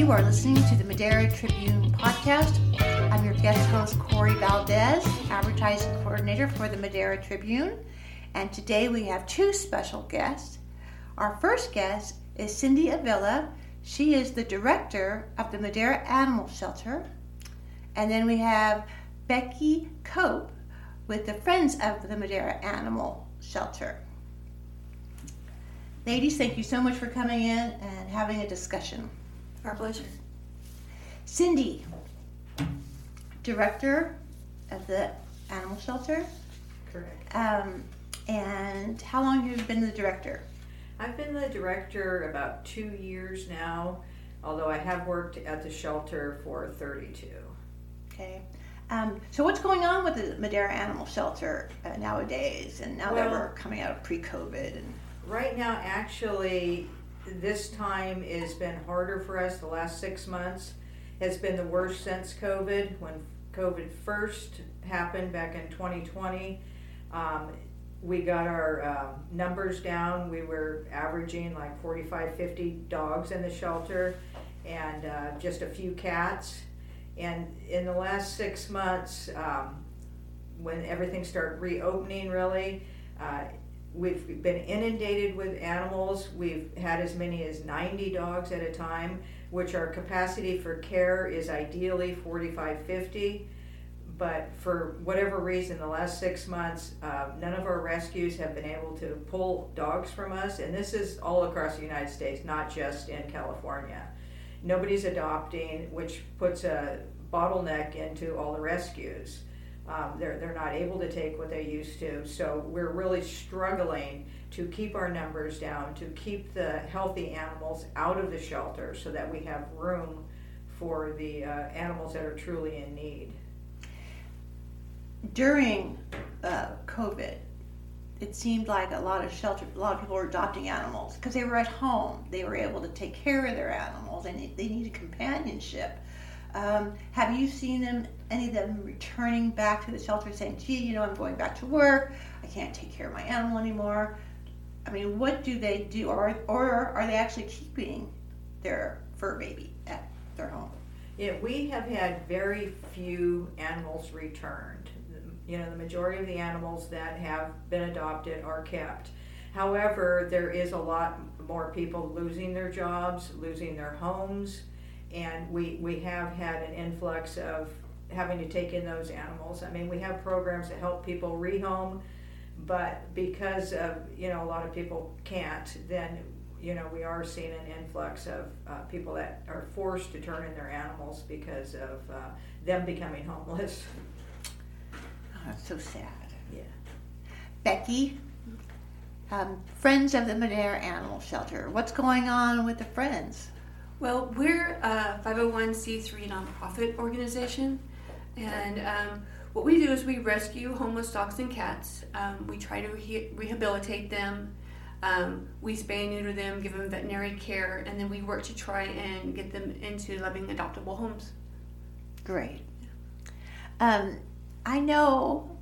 You are listening to the Madera Tribune podcast. I'm your guest host, Corrie Valdez, advertising coordinator for the Madera Tribune. And today we have two special guests. Our first guest is Cindy Avila. She is the director of the Madera Animal Shelter. And then we have Becky Koop with the Friends of the Madera Animal Shelter. Ladies, thank you so much for coming in and having a discussion. Our pleasure. Cindy, director of the animal shelter. Correct. And how long have you been the director? I've been the director about 2 years now, although I have worked at the shelter for 32. Okay. So what's going on with the Madera Animal Shelter nowadays, and now that we're coming out of pre-COVID? And right now, actually, this time has been harder for us. The last 6 months has been the worst since COVID. When COVID first happened back in 2020, we got our numbers down. We were averaging like 45, 50 dogs in the shelter and just a few cats. And in the last 6 months, when everything started reopening, really, we've been inundated with animals. We've had as many as 90 dogs at a time, which our capacity for care is ideally 45, 50. But for whatever reason, the last 6 months, none of our rescues have been able to pull dogs from us. And this is all across the United States, not just in California. Nobody's adopting, which puts a bottleneck into all the rescues. They're not able to take what they used to, so we're really struggling to keep our numbers down, to keep the healthy animals out of the shelter so that we have room for the animals that are truly in need. During COVID, it seemed like a lot of people were adopting animals because they were at home. They were able to take care of their animals, and they needed companionship. Have you seen any of them returning back to the shelter saying, gee, I'm going back to work, I can't take care of my animal anymore? I mean, what do they do? Or are they actually keeping their fur baby at their home? Yeah, we have had very few animals returned. The majority of the animals that have been adopted are kept. However, there is a lot more people losing their jobs, losing their homes, and we have had an influx of having to take in those animals. I mean, we have programs that help people rehome, but because of, a lot of people can't, then, we are seeing an influx of people that are forced to turn in their animals because of them becoming homeless. Oh, that's so sad. Yeah. Becky, Friends of the Madera Animal Shelter, what's going on with the Friends? Well, we're a 501c3 nonprofit organization. And what we do is we rescue homeless dogs and cats. We try to rehabilitate them. We spay and neuter them, give them veterinary care, and then we work to try and get them into loving, adoptable homes. Great. I know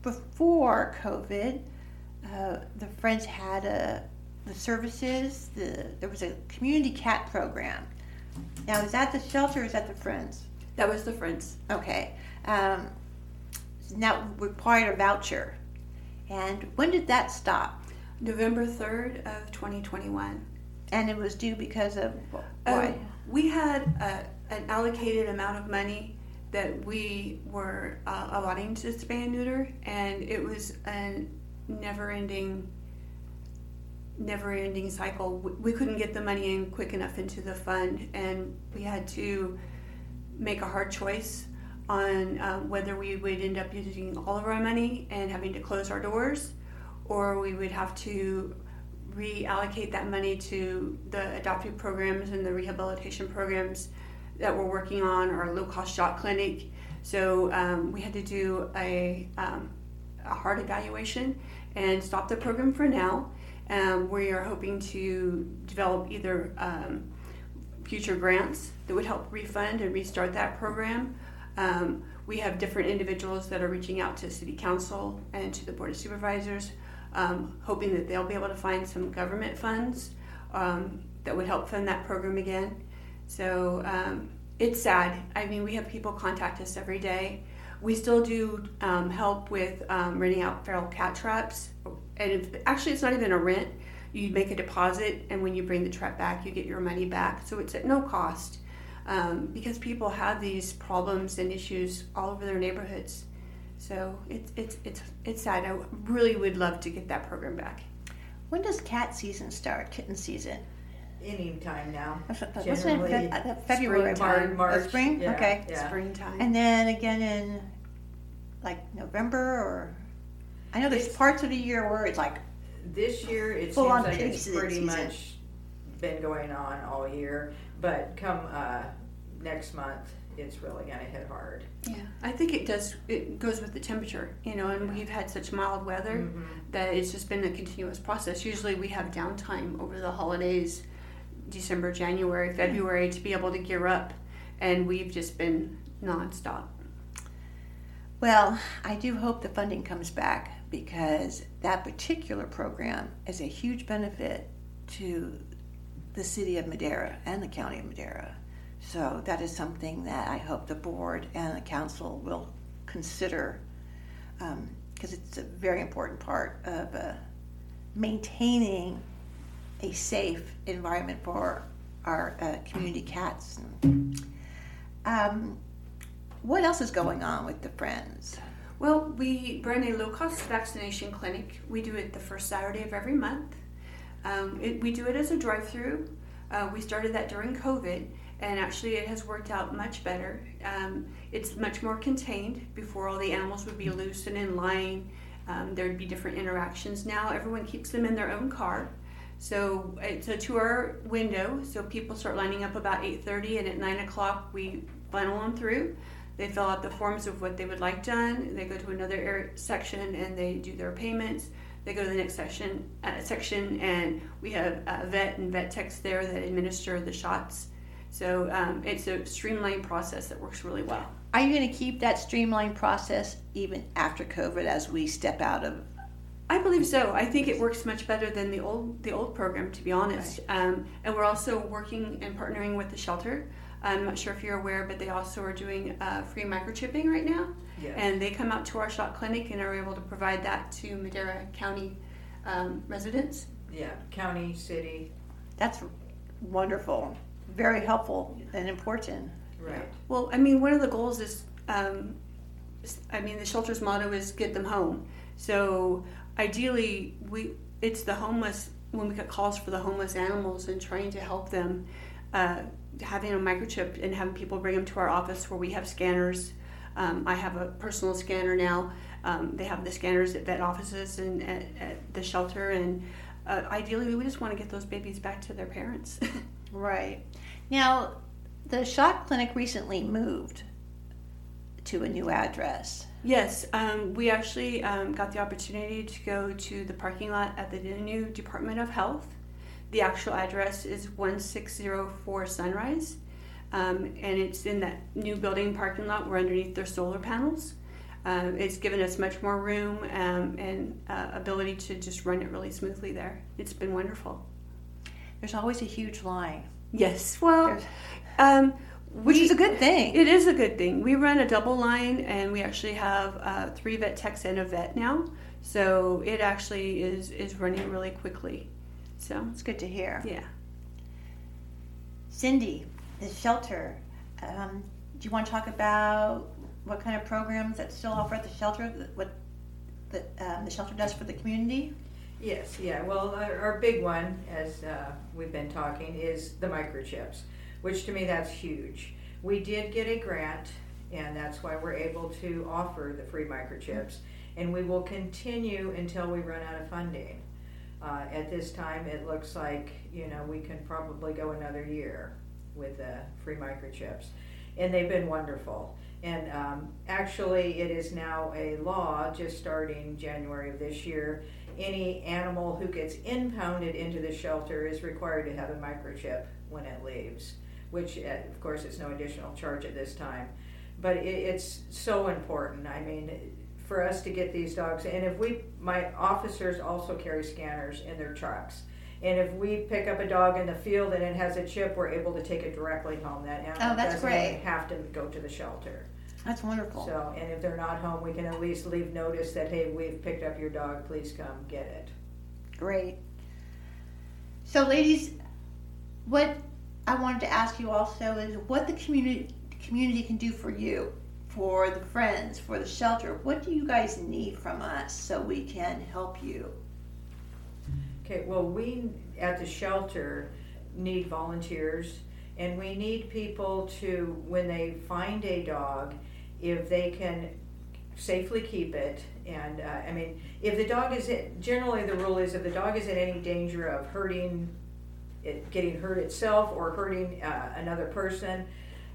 before COVID, the Friends had there was a community cat program. Now, is that the shelter or is that the Friends? That was the Friends. Okay. Now required a voucher. And when did that stop? November 3rd of 2021. And it was due because of what? We had an allocated amount of money that we were allotting to spay and neuter, and it was a never-ending cycle. We couldn't get the money in quick enough into the fund, and we had to make a hard choice on whether we would end up using all of our money and having to close our doors, or we would have to reallocate that money to the adoptive programs and the rehabilitation programs that we're working on, our low-cost shot clinic. So we had to do a hard evaluation and stop the program for now. We are hoping to develop either future grants that would help refund and restart that program. We have different individuals that are reaching out to City Council and to the Board of Supervisors, hoping that they'll be able to find some government funds that would help fund that program again. So it's sad. I mean, we have people contact us every day. We still do help with renting out feral cat traps. And actually, it's not even a rent. You make a deposit, and when you bring the trap back, you get your money back. So it's at no cost because people have these problems and issues all over their neighborhoods. So it's sad. I really would love to get that program back. When does cat season start, kitten season? Any time now. Generally, February, springtime, March. Oh, spring? Yeah, okay. Yeah. Springtime. And then again in like November or... I know there's parts of the year where it's like... This year it seems like it's pretty much been going on all year. But come next month, it's really going to hit hard. Yeah. I think it does. It goes with the temperature, you know, and we've had such mild weather that it's just been a continuous process. Usually we have downtime over the holidays. December, January, February to be able to gear up, and we've just been nonstop. Well, I do hope the funding comes back because that particular program is a huge benefit to the city of Madera and the county of Madera. So that is something that I hope the board and the council will consider because it's a very important part of maintaining a safe environment for our community cats. What else is going on with the Friends? Well, we run a low-cost vaccination clinic. We do it the first Saturday of every month. We do it as a drive-through. We started that during COVID, and actually it has worked out much better. It's much more contained. Before, all the animals would be loose and in line. There'd be different interactions. Now everyone keeps them in their own car. So it's a 2-hour window, so people start lining up about 8:30, and at 9 o'clock we funnel them through. They fill out the forms of what they would like done. They go to another section, and they do their payments. They go to the next section, and we have a vet and vet techs there that administer the shots. So it's a streamlined process that works really well. Are you going to keep that streamlined process even after COVID as we step out of? I believe so. I think it works much better than the old program, to be honest. Right. And we're also working and partnering with the shelter. I'm not sure if you're aware, but they also are doing free microchipping right now. Yes. And they come out to our shot clinic and are able to provide that to Madera County residents. Yeah, county, city. That's wonderful. Very helpful and important. Right. Well, I mean, one of the goals is, the shelter's motto is get them home. So... Ideally, it's the homeless, when we get calls for the homeless animals and trying to help them, having a microchip and having people bring them to our office where we have scanners. I have a personal scanner now. They have the scanners at vet offices and at the shelter. And ideally, we just want to get those babies back to their parents. Right. Now, the shot clinic recently moved to a new address. Yes, we actually got the opportunity to go to the parking lot at the new Department of Health. The actual address is 1604 Sunrise, and it's in that new building parking lot. We're underneath their solar panels. It's given us much more room and ability to just run it really smoothly there. It's been wonderful. There's always a huge line. Yes, well... Which is a good thing. It is a good thing. We run a double line, and we actually have 3 vet techs and a vet now. So it actually is running really quickly. So it's good to hear. Yeah. Cindy, the shelter. Do you want to talk about what kind of programs that still offer at the shelter? What the shelter does for the community? Yes. Yeah. Well, our big one, as we've been talking, is the microchips, which to me that's huge. We did get a grant, and that's why we're able to offer the free microchips, and we will continue until we run out of funding. At this time, it looks like, we can probably go another year with the free microchips, and they've been wonderful. And actually, it is now a law, just starting January of this year, any animal who gets impounded into the shelter is required to have a microchip when it leaves, which of course it's no additional charge at this time, but it's so important. I mean, for us to get these dogs, and if my officers also carry scanners in their trucks, And if we pick up a dog in the field and it has a chip, we're able to take it directly home. That animal doesn't even have to go to the shelter. That's wonderful. So, and if they're not home, we can at least leave notice that, hey, we've picked up your dog. Please come get it. Great. So, ladies, what I wanted to ask you also is what the community can do for you, for the friends, for the shelter. What do you guys need from us so we can help you? Okay, well, we at the shelter need volunteers, and we need people to, when they find a dog, if they can safely keep it, and I mean, if the dog is, generally the rule is if the dog is in any danger of hurting, it getting hurt itself or hurting another person,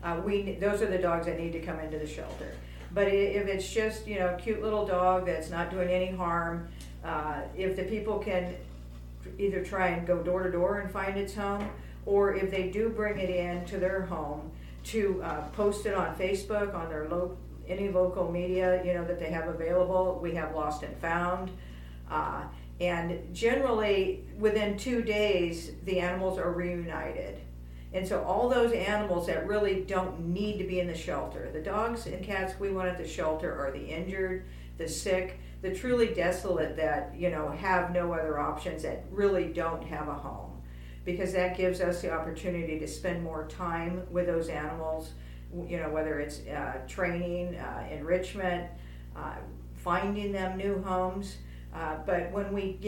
those are the dogs that need to come into the shelter. But if it's just, you know, cute little dog that's not doing any harm, if the people can either try and go door to door and find its home, or if they do bring it in to their home, to post it on Facebook, on their any local media, you know, that they have available. We have Lost and Found. And generally, within 2 days, the animals are reunited. And so all those animals that really don't need to be in the shelter, the dogs and cats we want at the shelter are the injured, the sick, the truly desolate that, you know, have no other options, that really don't have a home. Because that gives us the opportunity to spend more time with those animals, you know, whether it's training, enrichment, finding them new homes. But when we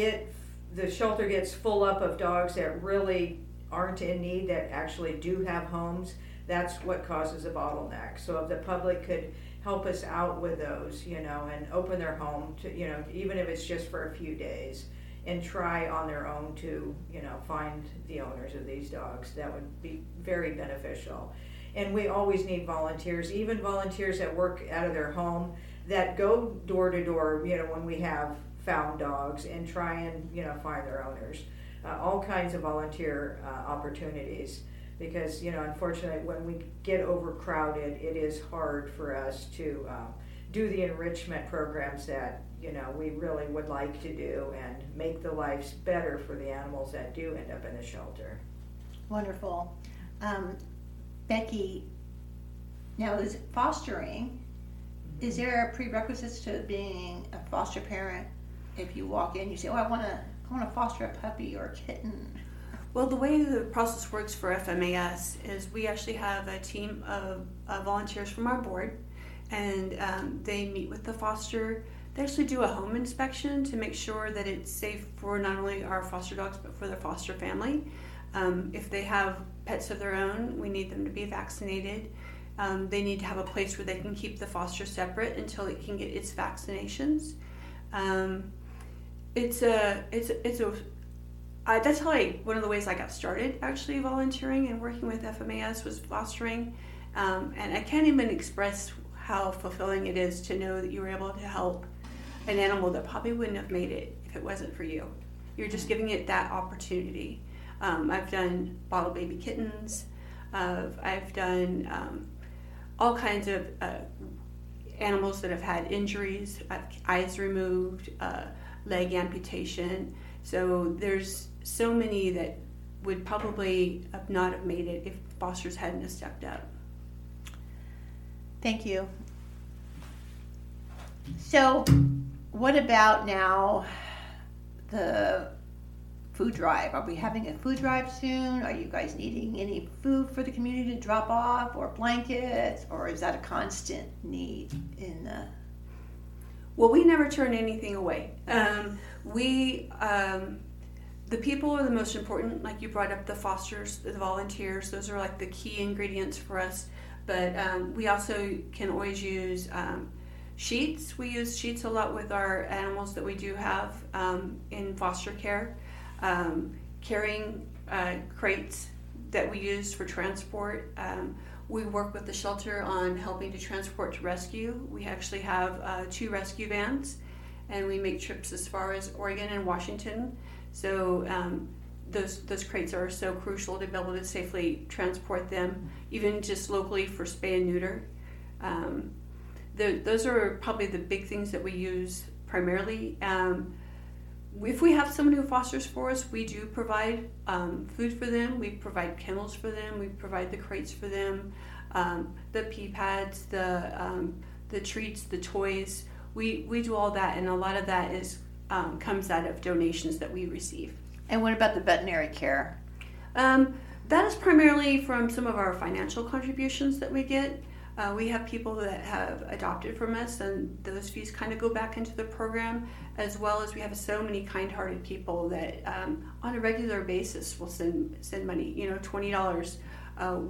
the shelter gets full up of dogs that really aren't in need, that actually do have homes, that's what causes a bottleneck. So if the public could help us out with those, you know, and open their home to, you know, even if it's just for a few days, and try on their own to, you know, find the owners of these dogs. That would be very beneficial. And we always need volunteers, even volunteers that work out of their home, that go door to door, you know, when we have found dogs, and try and, you know, find their owners. All kinds of volunteer opportunities, because, you know, unfortunately when we get overcrowded, it is hard for us to do the enrichment programs that, you know, we really would like to do and make the lives better for the animals that do end up in the shelter. Wonderful. Becky, now is fostering, is there a prerequisites to being a foster parent? If you walk in, you say, oh, I want to foster a puppy or a kitten. Well, the way the process works for FMAS is we actually have a team of volunteers from our board, and they meet with the foster. They actually do a home inspection to make sure that it's safe for not only our foster dogs, but for their foster family. If they have pets of their own, we need them to be vaccinated. They need to have a place where they can keep the foster separate until it can get its vaccinations. That's how one of the ways I got started actually volunteering and working with FMAS was fostering. And I can't even express how fulfilling it is to know that you were able to help an animal that probably wouldn't have made it if it wasn't for you. You're just giving it that opportunity. I've done bottle baby kittens. I've done all kinds of animals that have had injuries, eyes removed, leg amputation. So there's so many that would probably not have made it if fosters hadn't have stepped up. Thank you. So what about now the food drive? Are we having a food drive soon? Are you guys needing any food for the community to drop off, or blankets, or is that a constant need in the... Well, we never turn anything away. The people are the most important. Like you brought up the fosters, the volunteers, those are like the key ingredients for us. But we also can always use sheets. We use sheets a lot with our animals that we do have in foster care. Carrying crates that we use for transport. We work with the shelter on helping to transport to rescue. We actually have 2 rescue vans, and we make trips as far as Oregon and Washington. So those crates are so crucial to be able to safely transport them, even just locally for spay and neuter. Those are probably the big things that we use primarily. if we have someone who fosters for us, we do provide food for them. We provide kennels for them. We provide the crates for them, the pee pads, the treats, the toys. We do all that, and a lot of that is comes out of donations that we receive. And what about the veterinary care? That is primarily from some of our financial contributions that we get. We have people that have adopted from us, and those fees kind of go back into the program, as well as we have so many kind-hearted people that on a regular basis will send money, $20.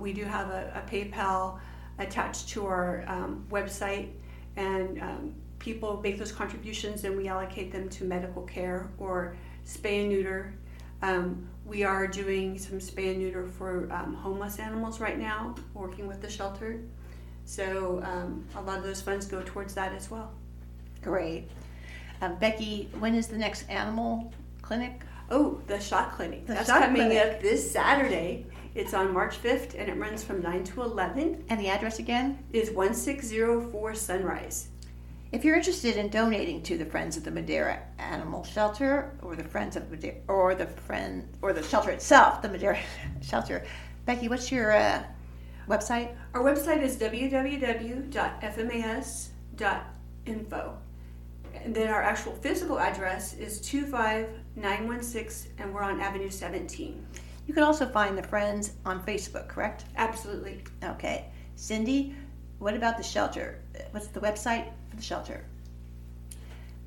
We do have a PayPal attached to our website, and people make those contributions, and we allocate them to medical care or spay and neuter. We are doing some spay and neuter for homeless animals right now, working with the shelter. So a lot of those funds go towards that as well. Great. Becky, when is the next animal clinic? Oh, the shot clinic. That's coming up this Saturday. It's on March 5th, and it runs from 9 to 11. And the address again? Is 1604 Sunrise. If you're interested in donating to the Friends of the Madera Animal Shelter or the Friends of Madera, or the shelter itself, the Madera Shelter, Becky, what's your website? Our website is www.fmas.info. And then our actual physical address is 25916, and we're on Avenue 17. You can also find the Friends on Facebook, correct? Absolutely. Okay. Cindy, what about the shelter? What's the website for the shelter?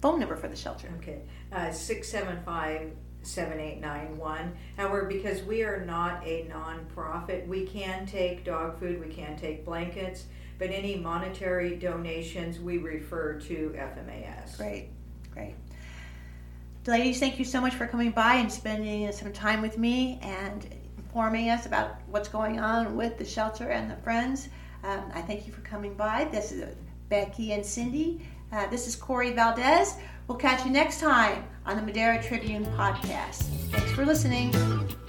Phone number for the shelter. Okay. 675-7891. However, because we are not a nonprofit, we can take dog food, we can take blankets, but any monetary donations we refer to FMAS. Great. Ladies, thank you so much for coming by and spending some time with me and informing us about what's going on with the shelter and the Friends. I thank you for coming by. This is Becky and Cindy. This is Corrie Valdez. We'll catch you next time on the Madera Tribune podcast. Thanks for listening.